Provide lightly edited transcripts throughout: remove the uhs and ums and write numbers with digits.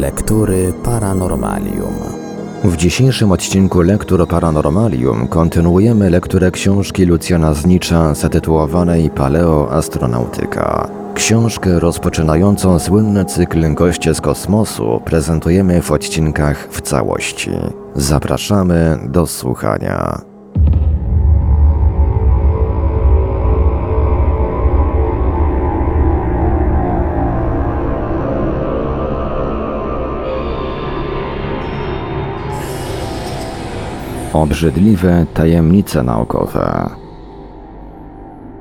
Lektury Paranormalium. W dzisiejszym odcinku Lektur Paranormalium kontynuujemy lekturę książki Lucjana Znicza zatytułowanej Paleoastronautyka. Książkę rozpoczynającą słynny cykl Goście z Kosmosu prezentujemy w odcinkach w całości. Zapraszamy do słuchania. Obrzydliwe tajemnice naukowe.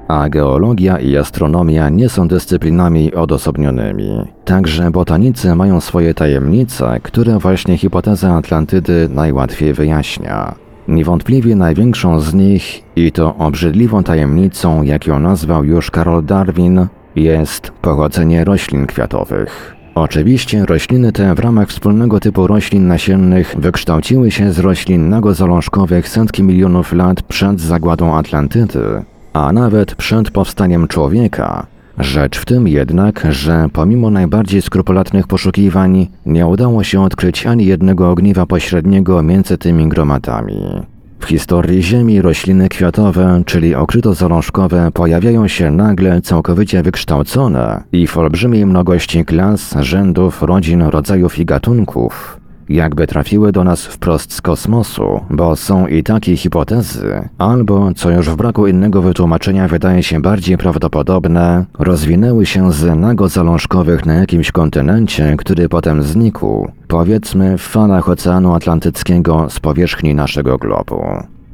A geologia i astronomia nie są dyscyplinami odosobnionymi. Także botanicy mają swoje tajemnice, które właśnie hipoteza Atlantydy najłatwiej wyjaśnia. Niewątpliwie największą z nich, i to obrzydliwą tajemnicą, jak ją nazwał już Karol Darwin, jest pochodzenie roślin kwiatowych. Oczywiście rośliny te w ramach wspólnego typu roślin nasiennych wykształciły się z roślin nagozalążkowych setki milionów lat przed zagładą Atlantydy, a nawet przed powstaniem człowieka. Rzecz w tym jednak, że pomimo najbardziej skrupulatnych poszukiwań nie udało się odkryć ani jednego ogniwa pośredniego między tymi gromadami. W historii Ziemi rośliny kwiatowe, czyli okrytozalążkowe, pojawiają się nagle całkowicie wykształcone i w olbrzymiej mnogości klas, rzędów, rodzin, rodzajów i gatunków. Jakby trafiły do nas wprost z kosmosu, bo są i takie hipotezy, albo, co już w braku innego wytłumaczenia wydaje się bardziej prawdopodobne, rozwinęły się z nagozalążkowych na jakimś kontynencie, który potem znikł, powiedzmy w falach Oceanu Atlantyckiego z powierzchni naszego globu.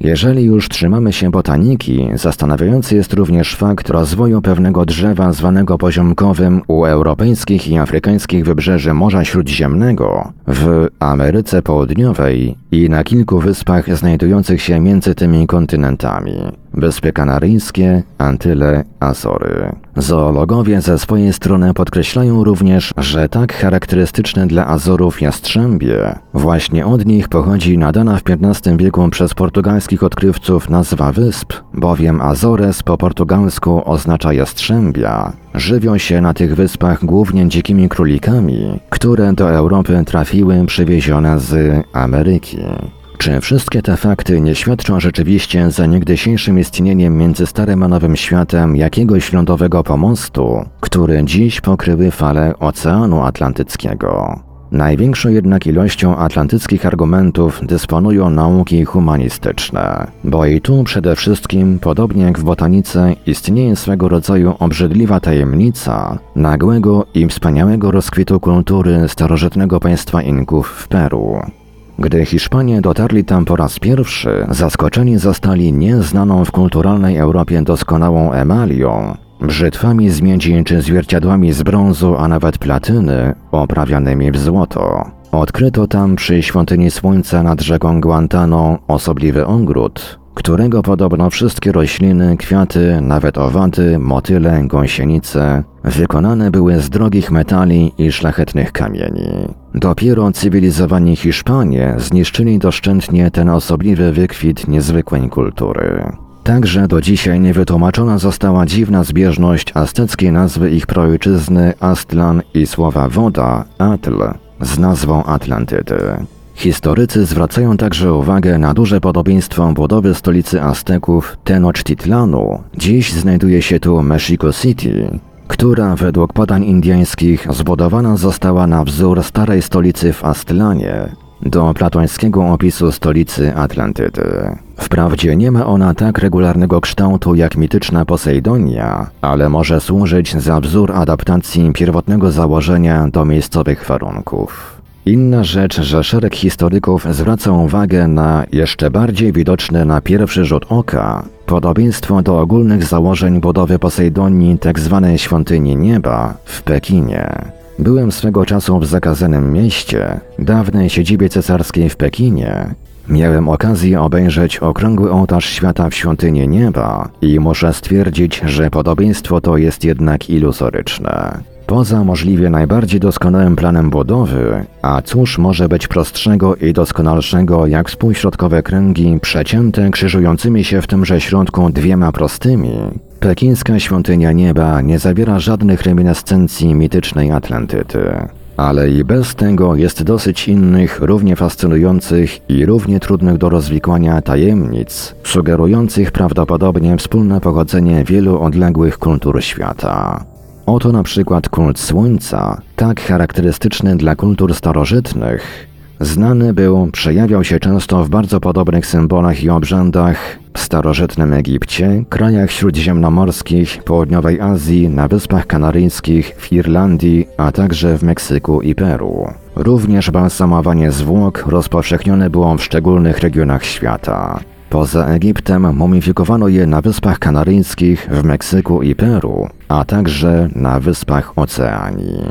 Jeżeli już trzymamy się botaniki, zastanawiający jest również fakt rozwoju pewnego drzewa zwanego poziomkowym u europejskich i afrykańskich wybrzeży Morza Śródziemnego, w Ameryce Południowej i na kilku wyspach znajdujących się między tymi kontynentami. Wyspy Kanaryjskie, Antyle, Azory. Zoologowie ze swojej strony podkreślają również, że tak charakterystyczne dla Azorów jastrzębie, właśnie od nich pochodzi nadana w XV wieku przez portugalskich odkrywców nazwa wysp, bowiem Azores po portugalsku oznacza jastrzębia. Żywią się na tych wyspach głównie dzikimi królikami, które do Europy trafiły przywiezione z Ameryki. Czy wszystkie te fakty nie świadczą rzeczywiście za niegdysiejszym istnieniem między Starym a Nowym Światem jakiegoś lądowego pomostu, który dziś pokryły fale Oceanu Atlantyckiego? Największą jednak ilością atlantyckich argumentów dysponują nauki humanistyczne, bo i tu przede wszystkim, podobnie jak w botanice, istnieje swego rodzaju obrzydliwa tajemnica nagłego i wspaniałego rozkwitu kultury starożytnego państwa Inków w Peru. Gdy Hiszpanie dotarli tam po raz pierwszy, zaskoczeni zostali nieznaną w kulturalnej Europie doskonałą emalią, brzytwami z miedzi czy zwierciadłami z brązu, a nawet platyny, oprawianymi w złoto. Odkryto tam przy świątyni Słońca nad rzeką Guantánamo osobliwy ogród, którego podobno wszystkie rośliny, kwiaty, nawet owady, motyle, gąsienice wykonane były z drogich metali i szlachetnych kamieni. Dopiero cywilizowani Hiszpanie zniszczyli doszczętnie ten osobliwy wykwit niezwykłej kultury. Także do dzisiaj niewytłumaczona została dziwna zbieżność azteckiej nazwy ich proojczyzny Aztlan i słowa woda, Atl, z nazwą Atlantydy. Historycy zwracają także uwagę na duże podobieństwo budowy stolicy Azteków Tenochtitlanu. Dziś znajduje się tu Mexico City, która według podań indyjskich zbudowana została na wzór starej stolicy w Aztlanie, do platońskiego opisu stolicy Atlantydy. Wprawdzie nie ma ona tak regularnego kształtu jak mityczna Posejdonia, ale może służyć za wzór adaptacji pierwotnego założenia do miejscowych warunków. Inna rzecz, że szereg historyków zwraca uwagę na jeszcze bardziej widoczne na pierwszy rzut oka podobieństwo do ogólnych założeń budowy Posejdonii tzw. Świątyni Nieba w Pekinie. Byłem swego czasu w zakazanym mieście, dawnej siedzibie cesarskiej w Pekinie. Miałem okazję obejrzeć okrągły ołtarz świata w Świątyni Nieba i muszę stwierdzić, że podobieństwo to jest jednak iluzoryczne. Poza możliwie najbardziej doskonałym planem budowy, a cóż może być prostszego i doskonalszego jak współśrodkowe kręgi przecięte krzyżującymi się w tymże środku dwiema prostymi, pekińska świątynia nieba nie zawiera żadnych reminiscencji mitycznej Atlantydy. ale i bez tego jest dosyć innych, równie fascynujących i równie trudnych do rozwikłania tajemnic, sugerujących prawdopodobnie wspólne pochodzenie wielu odległych kultur świata. Oto na przykład kult Słońca, tak charakterystyczny dla kultur starożytnych. Znany był, przejawiał się często w bardzo podobnych symbolach i obrzędach w starożytnym Egipcie, krajach śródziemnomorskich, południowej Azji, na Wyspach Kanaryjskich, w Irlandii, a także w Meksyku i Peru. Również balsamowanie zwłok rozpowszechnione było w szczególnych regionach świata. Poza Egiptem mumifikowano je na Wyspach Kanaryjskich, w Meksyku i Peru, a także na Wyspach Oceanii.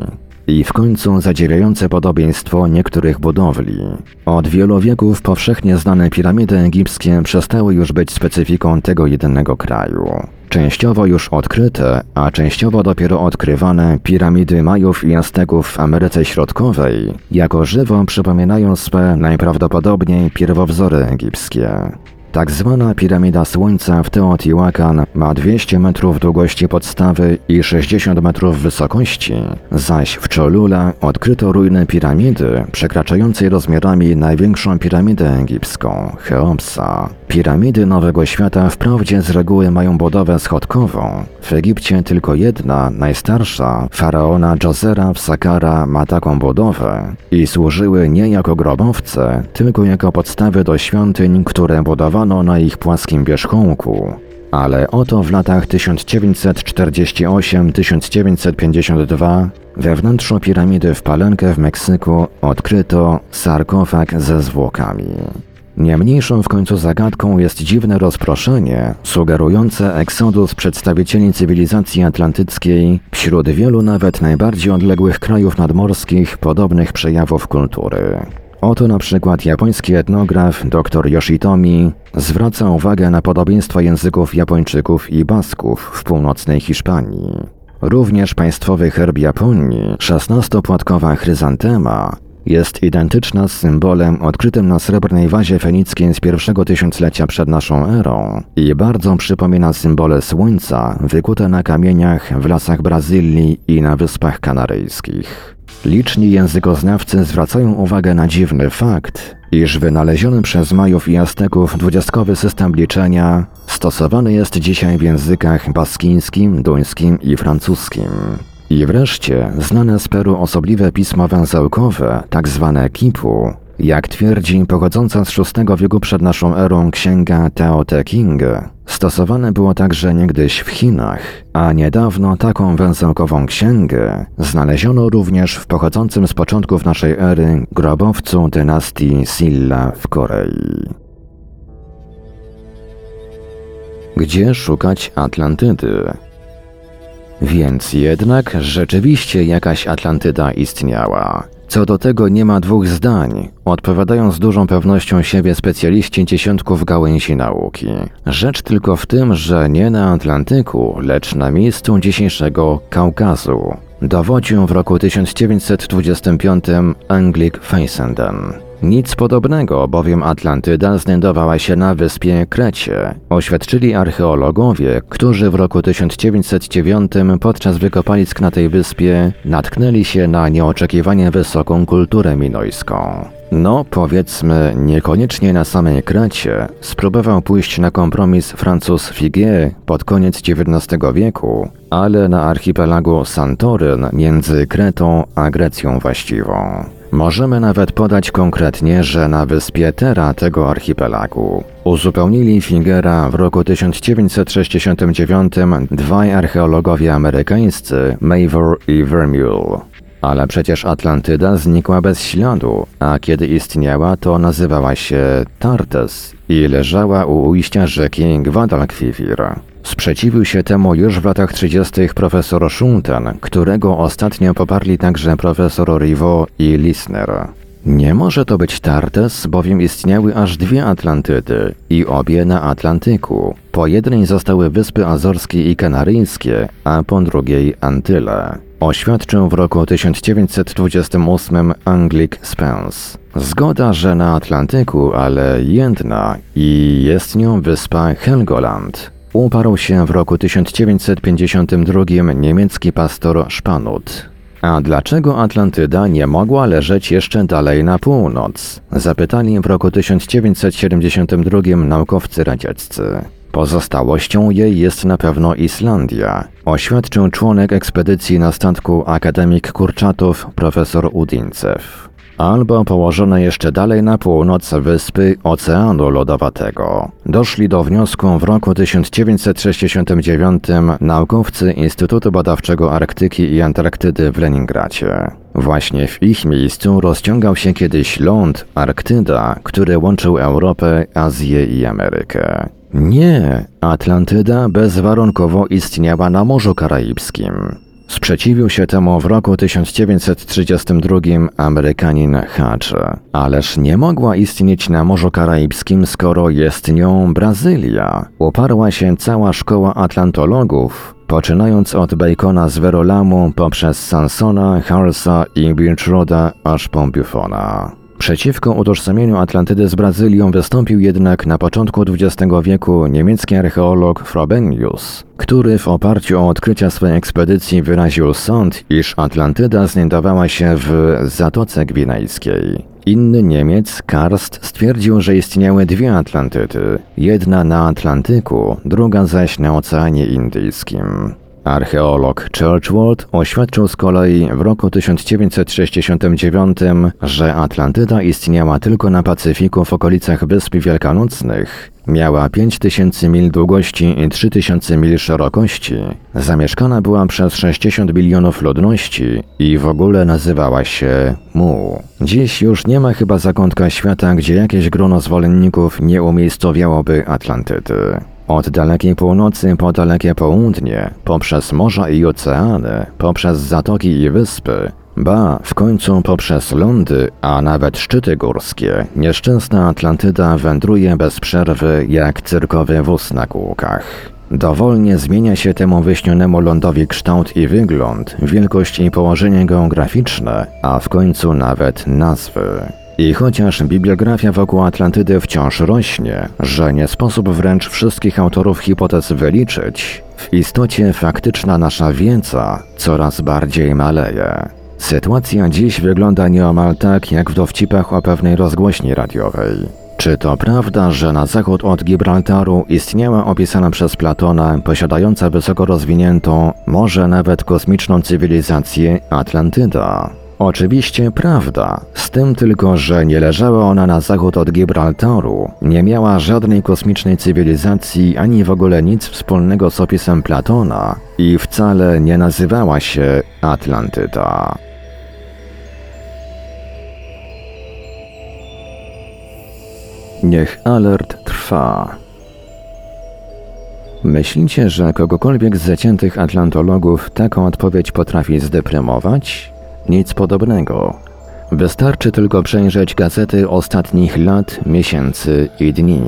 I w końcu zadziwiające podobieństwo niektórych budowli. Od wielu wieków powszechnie znane piramidy egipskie przestały już być specyfiką tego jednego kraju. Częściowo już odkryte, a częściowo dopiero odkrywane piramidy Majów i Azteków w Ameryce Środkowej jako żywo przypominają swe najprawdopodobniej pierwowzory egipskie. Tak zwana piramida Słońca w Teotihuacan ma 200 metrów długości podstawy i 60 metrów wysokości, zaś w Cholula odkryto ruiny piramidy przekraczającej rozmiarami największą piramidę egipską, Cheopsa. Piramidy Nowego Świata wprawdzie z reguły mają budowę schodkową. W Egipcie tylko jedna, najstarsza, faraona Dżozera w Saqqara ma taką budowę i służyły nie jako grobowce, tylko jako podstawy do świątyń, które budowano na ich płaskim wierzchołku. Ale oto w latach 1948-1952 we wnętrzu piramidy w Palenque w Meksyku odkryto sarkofag ze zwłokami. Nie mniejszą w końcu zagadką jest dziwne rozproszenie, sugerujące eksodus przedstawicieli cywilizacji atlantyckiej wśród wielu nawet najbardziej odległych krajów nadmorskich podobnych przejawów kultury. Oto na przykład japoński etnograf dr Yoshitomi zwraca uwagę na podobieństwo języków Japończyków i Basków w północnej Hiszpanii. Również państwowy herb Japonii, 16-płatkowa chryzantema, jest identyczna z symbolem odkrytym na srebrnej wazie fenickiej z pierwszego tysiąclecia przed naszą erą i bardzo przypomina symbole słońca wykute na kamieniach w lasach Brazylii i na Wyspach Kanaryjskich. Liczni językoznawcy zwracają uwagę na dziwny fakt, iż wynaleziony przez Majów i Azteków dwudziestkowy system liczenia stosowany jest dzisiaj w językach baskińskim, duńskim i francuskim. I wreszcie znane z Peru osobliwe pismo węzełkowe, tak zwane Kipu, jak twierdzi pochodząca z VI wieku przed naszą erą księga Teo Te King, stosowane było także niegdyś w Chinach, a niedawno taką węzełkową księgę znaleziono również w pochodzącym z początków naszej ery grobowcu dynastii Silla w Korei. Gdzie szukać Atlantydy? Więc jednak rzeczywiście jakaś Atlantyda istniała. Co do tego nie ma dwóch zdań, odpowiadają z dużą pewnością siebie specjaliści dziesiątków gałęzi nauki. Rzecz tylko w tym, że nie na Atlantyku, lecz na miejscu dzisiejszego Kaukazu. Dowodził w roku 1925 Anglik Feisenden. Nic podobnego, bowiem Atlantyda znajdowała się na wyspie Krecie, oświadczyli archeologowie, którzy w roku 1909 podczas wykopalisk na tej wyspie natknęli się na nieoczekiwanie wysoką kulturę minojską. No, powiedzmy, niekoniecznie na samej Krecie, spróbował pójść na kompromis Francuz Figuier pod koniec XIX wieku, ale na archipelagu Santoryn między Kretą a Grecją właściwą. Możemy nawet podać konkretnie, że na wyspie Terra tego archipelagu uzupełnili Figuiera w roku 1969 dwaj archeologowie amerykańscy, Mavor i Vermeule. Ale przecież Atlantyda znikła bez śladu, a kiedy istniała, to nazywała się Tartes i leżała u ujścia rzeki Gwadalquivir. Sprzeciwił się temu już w latach 30. profesor Schulten, którego ostatnio poparli także profesor Rivo i Lissner. Nie może to być Tartes, bowiem istniały aż dwie Atlantydy i obie na Atlantyku. Po jednej zostały Wyspy Azorskie i Kanaryjskie, a po drugiej Antyle. Oświadczył w roku 1928 Anglik Spence. Zgoda, że na Atlantyku, ale jedna i jest nią wyspa Helgoland. Uparł się w roku 1952 niemiecki pastor Szpanut. A dlaczego Atlantyda nie mogła leżeć jeszcze dalej na północ? Zapytali w roku 1972 naukowcy radzieccy. Pozostałością jej jest na pewno Islandia, oświadczył członek ekspedycji na statku akademik Kurczatow, profesor Udincew. Albo położone jeszcze dalej na północ wyspy Oceanu Lodowatego. Doszli do wniosku w roku 1969 naukowcy Instytutu Badawczego Arktyki i Antarktydy w Leningradzie. Właśnie w ich miejscu rozciągał się kiedyś ląd Arktyda, który łączył Europę, Azję i Amerykę. Nie, Atlantyda bezwarunkowo istniała na Morzu Karaibskim. Sprzeciwił się temu w roku 1932 Amerykanin Hatch. Ależ nie mogła istnieć na Morzu Karaibskim, skoro jest nią Brazylia. Uparła się cała szkoła atlantologów, poczynając od Bacona z Verolamu poprzez Sansona, Harsa i Birchroda aż po Bufona. Przeciwko utożsamieniu Atlantydy z Brazylią wystąpił jednak na początku XX wieku niemiecki archeolog Frobenius, który w oparciu o odkrycia swojej ekspedycji wyraził sąd, iż Atlantyda znajdowała się w Zatoce Gwinejskiej. Inny Niemiec, Karst, stwierdził, że istniały dwie Atlantydy, jedna na Atlantyku, druga zaś na Oceanie Indyjskim. Archeolog Churchward oświadczył z kolei w roku 1969, że Atlantyda istniała tylko na Pacyfiku w okolicach Wysp Wielkanocnych. Miała 5000 mil długości i 3000 mil szerokości. Zamieszkana była przez 60 milionów ludności i w ogóle nazywała się Mu. Dziś już nie ma chyba zakątka świata, gdzie jakieś grono zwolenników nie umiejscowiałoby Atlantydy. Od dalekiej północy po dalekie południe, poprzez morza i oceany, poprzez zatoki i wyspy, ba, w końcu poprzez lądy, a nawet szczyty górskie, nieszczęsna Atlantyda wędruje bez przerwy jak cyrkowy wóz na kółkach. Dowolnie zmienia się temu wyśnionemu lądowi kształt i wygląd, wielkość i położenie geograficzne, a w końcu nawet nazwy. I chociaż bibliografia wokół Atlantydy wciąż rośnie, że nie sposób wręcz wszystkich autorów hipotez wyliczyć, w istocie faktyczna nasza wiedza coraz bardziej maleje. Sytuacja dziś wygląda nieomal tak, jak w dowcipach o pewnej rozgłośni radiowej. Czy to prawda, że na zachód od Gibraltaru istniała opisana przez Platona, posiadająca wysoko rozwiniętą, może nawet kosmiczną cywilizację Atlantyda? Oczywiście prawda, z tym tylko, że nie leżała ona na zachód od Gibraltaru, nie miała żadnej kosmicznej cywilizacji ani w ogóle nic wspólnego z opisem Platona i wcale nie nazywała się Atlantyda. Niech alert trwa. Myślicie, że kogokolwiek z zaciętych atlantologów taką odpowiedź potrafi zdeprymować? Nic podobnego. Wystarczy tylko przejrzeć gazety ostatnich lat, miesięcy i dni.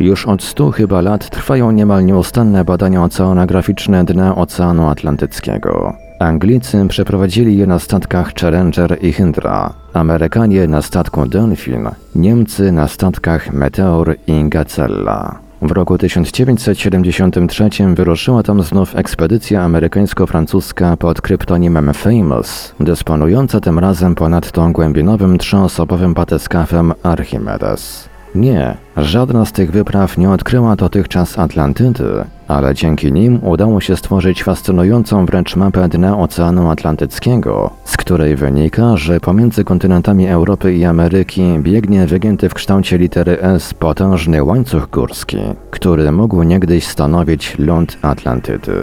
Już od 100 chyba lat trwają niemal nieustanne badania oceanograficzne dna Oceanu Atlantyckiego. Anglicy przeprowadzili je na statkach Challenger i Hydra, Amerykanie na statku Dolphin, Niemcy na statkach Meteor i Gazella. W roku 1973 wyruszyła tam znów ekspedycja amerykańsko-francuska pod kryptonimem Famous, dysponująca tym razem ponadto głębinowym trzyosobowym bateskafem Archimedes. Nie, żadna z tych wypraw nie odkryła dotychczas Atlantydy, ale dzięki nim udało się stworzyć fascynującą wręcz mapę dna Oceanu Atlantyckiego, z której wynika, że pomiędzy kontynentami Europy i Ameryki biegnie wygięty w kształcie litery S potężny łańcuch górski, który mógł niegdyś stanowić ląd Atlantydy.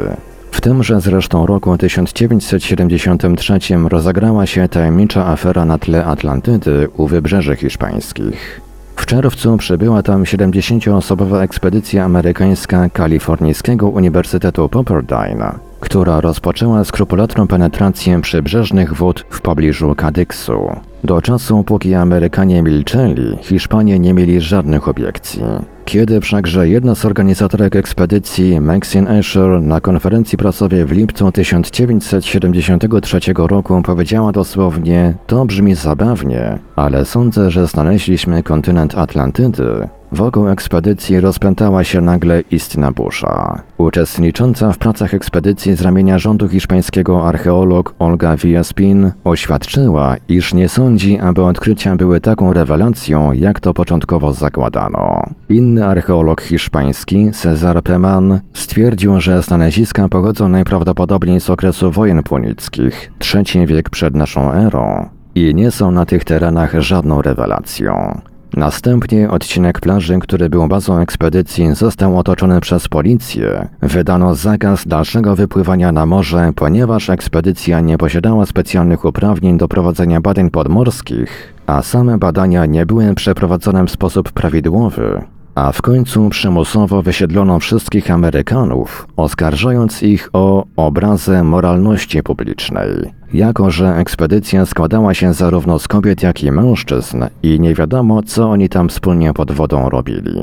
W tymże zresztą roku 1973 rozegrała się tajemnicza afera na tle Atlantydy u wybrzeży hiszpańskich. W czerwcu przybyła tam 70-osobowa ekspedycja amerykańska Kalifornijskiego Uniwersytetu Pepperdine, która rozpoczęła skrupulatną penetrację przybrzeżnych wód w pobliżu Kadyksu. Do czasu, póki Amerykanie milczeli, Hiszpanie nie mieli żadnych obiekcji. Kiedy wszakże jedna z organizatorek ekspedycji, Maxine Asher, na konferencji prasowej w lipcu 1973 roku powiedziała dosłownie: to brzmi zabawnie, ale sądzę, że znaleźliśmy kontynent Atlantydy, Wokół ekspedycji rozpętała się nagle istna burza. Uczestnicząca w pracach ekspedycji z ramienia rządu hiszpańskiego archeolog Olga Villaspin oświadczyła, iż nie sądzi, aby odkrycia były taką rewelacją, jak to początkowo zakładano. Inny archeolog hiszpański, Cezar Peman, stwierdził, że znaleziska pochodzą najprawdopodobniej z okresu wojen punickich, III wiek przed naszą erą, i nie są na tych terenach żadną rewelacją. Następnie odcinek plaży, który był bazą ekspedycji, został otoczony przez policję. Wydano zakaz dalszego wypływania na morze, ponieważ ekspedycja nie posiadała specjalnych uprawnień do prowadzenia badań podmorskich, a same badania nie były przeprowadzone w sposób prawidłowy. A w końcu przymusowo wysiedlono wszystkich Amerykanów, oskarżając ich o obrazę moralności publicznej. Jako że ekspedycja składała się zarówno z kobiet, jak i mężczyzn i nie wiadomo, co oni tam wspólnie pod wodą robili.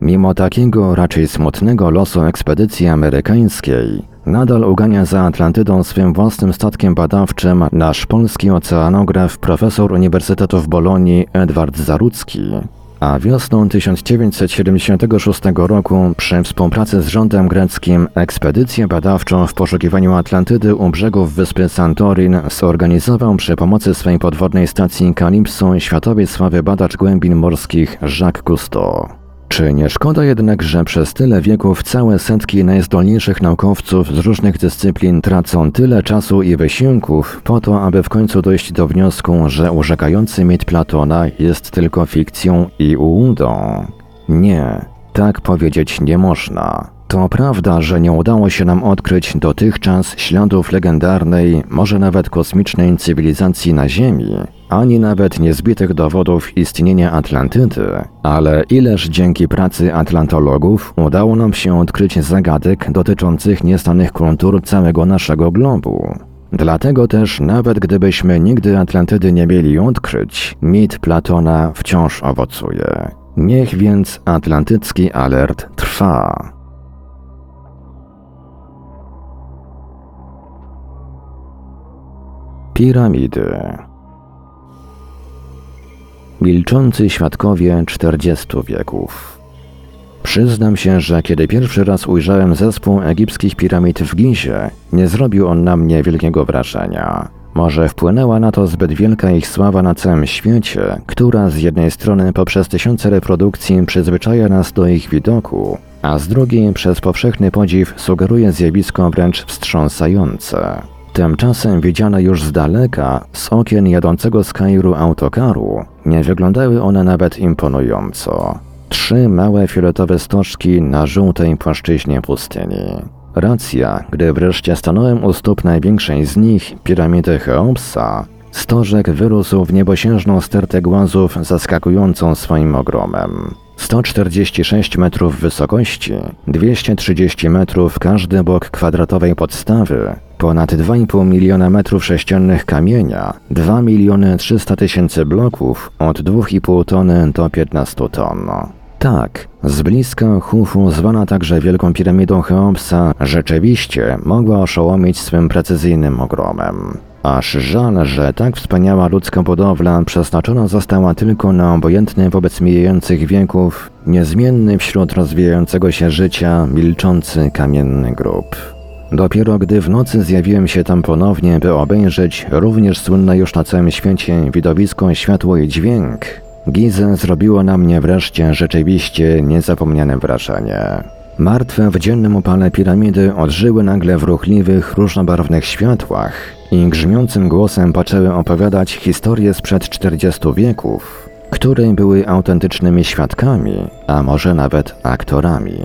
Mimo takiego raczej smutnego losu ekspedycji amerykańskiej, nadal ugania za Atlantydą swym własnym statkiem badawczym nasz polski oceanograf, profesor Uniwersytetu w Bolonii Edward Zarudzki. A wiosną 1976 roku przy współpracy z rządem greckim ekspedycję badawczą w poszukiwaniu Atlantydy u brzegów wyspy Santorin zorganizował przy pomocy swej podwodnej stacji Kalipso światowej sławy badacz głębin morskich Jacques Cousteau. Czy nie szkoda jednak, że przez tyle wieków całe setki najzdolniejszych naukowców z różnych dyscyplin tracą tyle czasu i wysiłków po to, aby w końcu dojść do wniosku, że urzekający mit Platona jest tylko fikcją i ułudą? Nie, tak powiedzieć nie można. To prawda, że nie udało się nam odkryć dotychczas śladów legendarnej, może nawet kosmicznej cywilizacji na Ziemi, ani nawet niezbitych dowodów istnienia Atlantydy, ale ileż dzięki pracy atlantologów udało nam się odkryć zagadek dotyczących nieznanych kultur całego naszego globu. Dlatego też, nawet gdybyśmy nigdy Atlantydy nie mieli odkryć, mit Platona wciąż owocuje. Niech więc atlantycki alert trwa. Piramidy. Milczący świadkowie 40 wieków. Przyznam się, że kiedy pierwszy raz ujrzałem zespół egipskich piramid w Gizie, nie zrobił on na mnie wielkiego wrażenia. Może wpłynęła na to zbyt wielka ich sława na całym świecie, która z jednej strony poprzez tysiące reprodukcji przyzwyczaja nas do ich widoku, a z drugiej przez powszechny podziw sugeruje zjawisko wręcz wstrząsające. Tymczasem widziane już z daleka, z okien jadącego z Kairu autokaru, nie wyglądały one nawet imponująco. Trzy małe fioletowe stożki na żółtej płaszczyźnie pustyni. Racja, gdy wreszcie stanąłem u stóp największej z nich, piramidy Cheopsa, stożek wyrósł w niebosiężną stertę głazów zaskakującą swoim ogromem. 146 metrów wysokości, 230 metrów każdy bok kwadratowej podstawy, ponad 2,5 miliona metrów sześciennych kamienia, 2 300 000 bloków, od 2,5 tony do 15 ton. Tak, z bliska Chufu, zwana także Wielką Piramidą Cheopsa, rzeczywiście mogła oszołomić swym precyzyjnym ogromem. Aż żal, że tak wspaniała ludzka budowla przeznaczona została tylko na obojętny wobec mijających wieków, niezmienny wśród rozwijającego się życia, milczący kamienny grób. Dopiero gdy w nocy zjawiłem się tam ponownie, by obejrzeć również słynne już na całym świecie widowisko światło i dźwięk, Gizę zrobiło na mnie wreszcie rzeczywiście niezapomniane wrażenie. Martwe w dziennym upale piramidy odżyły nagle w ruchliwych, różnobarwnych światłach i grzmiącym głosem zaczęły opowiadać historie sprzed 40 wieków, które były autentycznymi świadkami, a może nawet aktorami.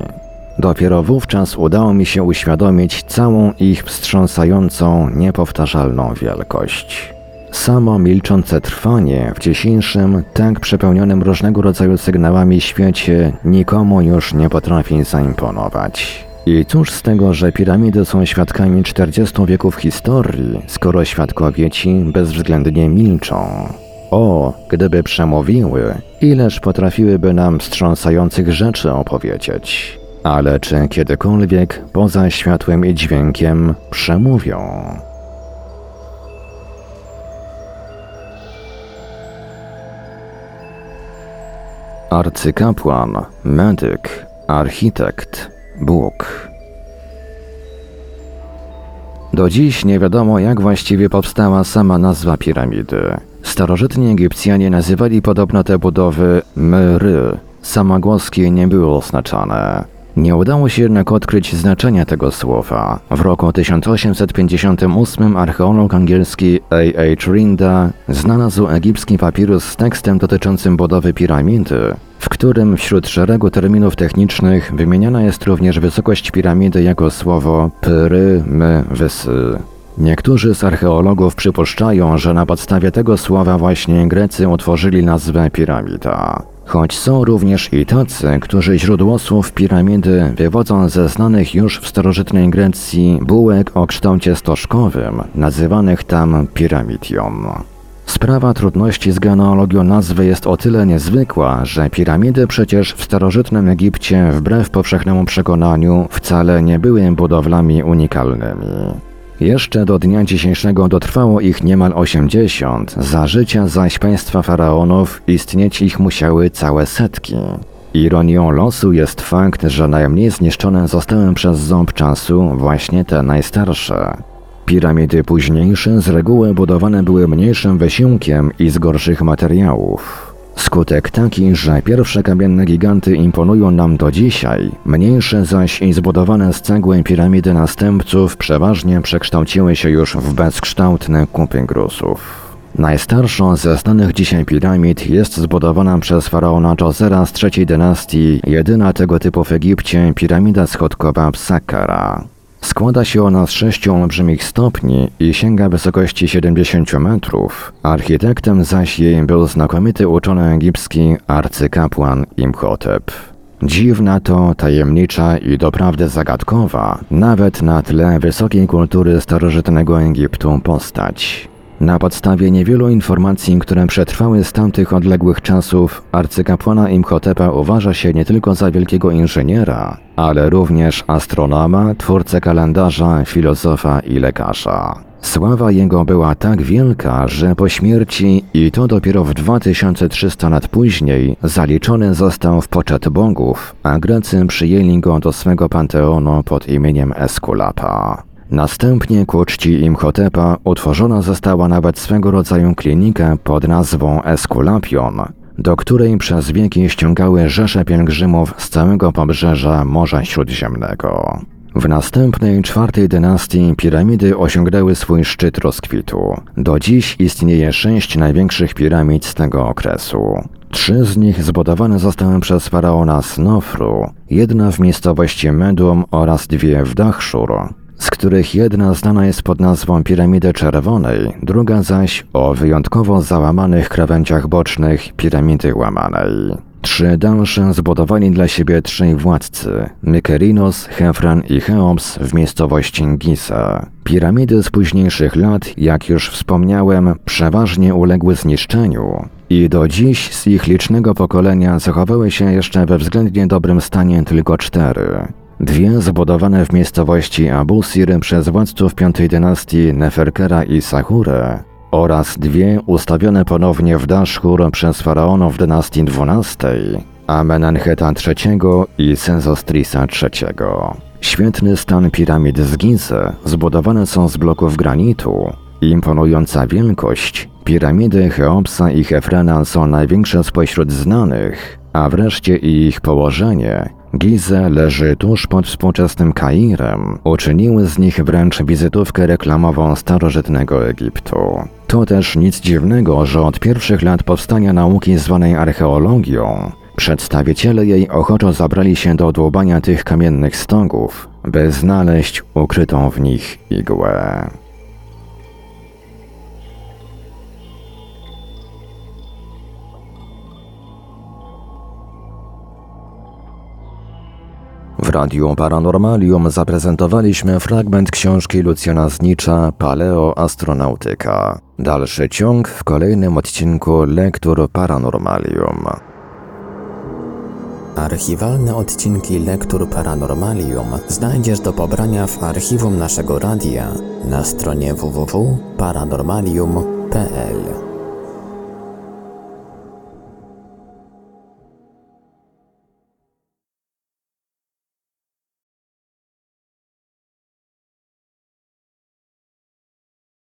Dopiero wówczas udało mi się uświadomić całą ich wstrząsającą, niepowtarzalną wielkość. Samo milczące trwanie w dzisiejszym, tak przepełnionym różnego rodzaju sygnałami świecie nikomu już nie potrafi zaimponować. I cóż z tego, że piramidy są świadkami 40 wieków historii, skoro świadkowie ci bezwzględnie milczą? O, gdyby przemówiły, ileż potrafiłyby nam wstrząsających rzeczy opowiedzieć. Ale czy kiedykolwiek, poza światłem i dźwiękiem, przemówią? Arcykapłan, medyk, architekt, Bóg. Do dziś nie wiadomo, jak właściwie powstała sama nazwa piramidy. Starożytni Egipcjanie nazywali podobno te budowy myry. Samogłoski nie były oznaczane. Nie udało się jednak odkryć znaczenia tego słowa. W roku 1858 archeolog angielski A.H. Rinda znalazł egipski papirus z tekstem dotyczącym budowy piramidy, w którym wśród szeregu terminów technicznych wymieniana jest również wysokość piramidy jako słowo pyrymysy. Niektórzy z archeologów przypuszczają, że na podstawie tego słowa właśnie Grecy utworzyli nazwę piramida. Choć są również i tacy, którzy źródło słów piramidy wywodzą ze znanych już w starożytnej Grecji bułek o kształcie stożkowym, nazywanych tam piramidium. Sprawa trudności z genealogią nazwy jest o tyle niezwykła, że piramidy przecież w starożytnym Egipcie, wbrew powszechnemu przekonaniu, wcale nie były budowlami unikalnymi. Jeszcze do dnia dzisiejszego dotrwało ich niemal 80, za życia zaś państwa faraonów istnieć ich musiały całe setki. Ironią losu jest fakt, że najmniej zniszczone zostały przez ząb czasu właśnie te najstarsze. Piramidy późniejsze z reguły budowane były mniejszym wysiłkiem i z gorszych materiałów. Skutek taki, że pierwsze kamienne giganty imponują nam do dzisiaj, mniejsze zaś i zbudowane z cegły piramidy następców przeważnie przekształciły się już w bezkształtne kupy gruzów. Najstarszą ze znanych dzisiaj piramid jest zbudowana przez faraona Dżozera z III dynastii, jedyna tego typu w Egipcie, piramida schodkowa Saqqara. Składa się ona z 6 olbrzymich stopni i sięga wysokości 70 metrów. Architektem zaś jej był znakomity uczony egipski arcykapłan Imhotep. Dziwna to, tajemnicza i doprawdy zagadkowa, nawet na tle wysokiej kultury starożytnego Egiptu postać. Na podstawie niewielu informacji, które przetrwały z tamtych odległych czasów, arcykapłana Imhotepa uważa się nie tylko za wielkiego inżyniera, ale również astronoma, twórcę kalendarza, filozofa i lekarza. Sława jego była tak wielka, że po śmierci, i to dopiero w 2300 lat później, zaliczony został w poczet bogów, a Grecy przyjęli go do swego panteonu pod imieniem Eskulapa. Następnie ku czci Imhotepa utworzona została nawet swego rodzaju klinika pod nazwą Eskulapion, do której przez wieki ściągały rzesze pielgrzymów z całego pobrzeża Morza Śródziemnego. W następnej, czwartej dynastii piramidy osiągnęły swój szczyt rozkwitu. Do dziś istnieje 6 największych piramid z tego okresu. 3 z nich zbudowane zostały przez faraona Snofru, jedna w miejscowości Medum oraz 2 w Dahszur, z których jedna znana jest pod nazwą Piramidy Czerwonej, druga zaś o wyjątkowo załamanych krawędziach bocznych Piramidy Łamanej. 3 dalsze zbudowali dla siebie 3 władcy – Mykerinos, Hefren i Cheops w miejscowości Giza. Piramidy z późniejszych lat, jak już wspomniałem, przeważnie uległy zniszczeniu i do dziś z ich licznego pokolenia zachowały się jeszcze we względnie dobrym stanie tylko 4. 2 zbudowane w miejscowości Abusir przez władców 5 dynastii Neferkera i Sahurę oraz 2 ustawione ponownie w Dahszur przez faraonów dynastii XII, Amenenheta III i Senzostrisa III. Świetny stan piramid z Gizy, zbudowane są z bloków granitu. Imponująca wielkość, piramidy Cheopsa i Hefrena są największe spośród znanych, a wreszcie i ich położenie, Gizę leży tuż pod współczesnym Kairem, uczyniły z nich wręcz wizytówkę reklamową starożytnego Egiptu. To też nic dziwnego, że od pierwszych lat powstania nauki zwanej archeologią, przedstawiciele jej ochoczo zabrali się do dłubania tych kamiennych stogów, by znaleźć ukrytą w nich igłę. W Radiu Paranormalium zaprezentowaliśmy fragment książki Lucjana Znicza Paleoastronautyka. Dalszy ciąg w kolejnym odcinku Lektur Paranormalium. Archiwalne odcinki Lektur Paranormalium znajdziesz do pobrania w archiwum naszego radia na stronie www.paranormalium.pl.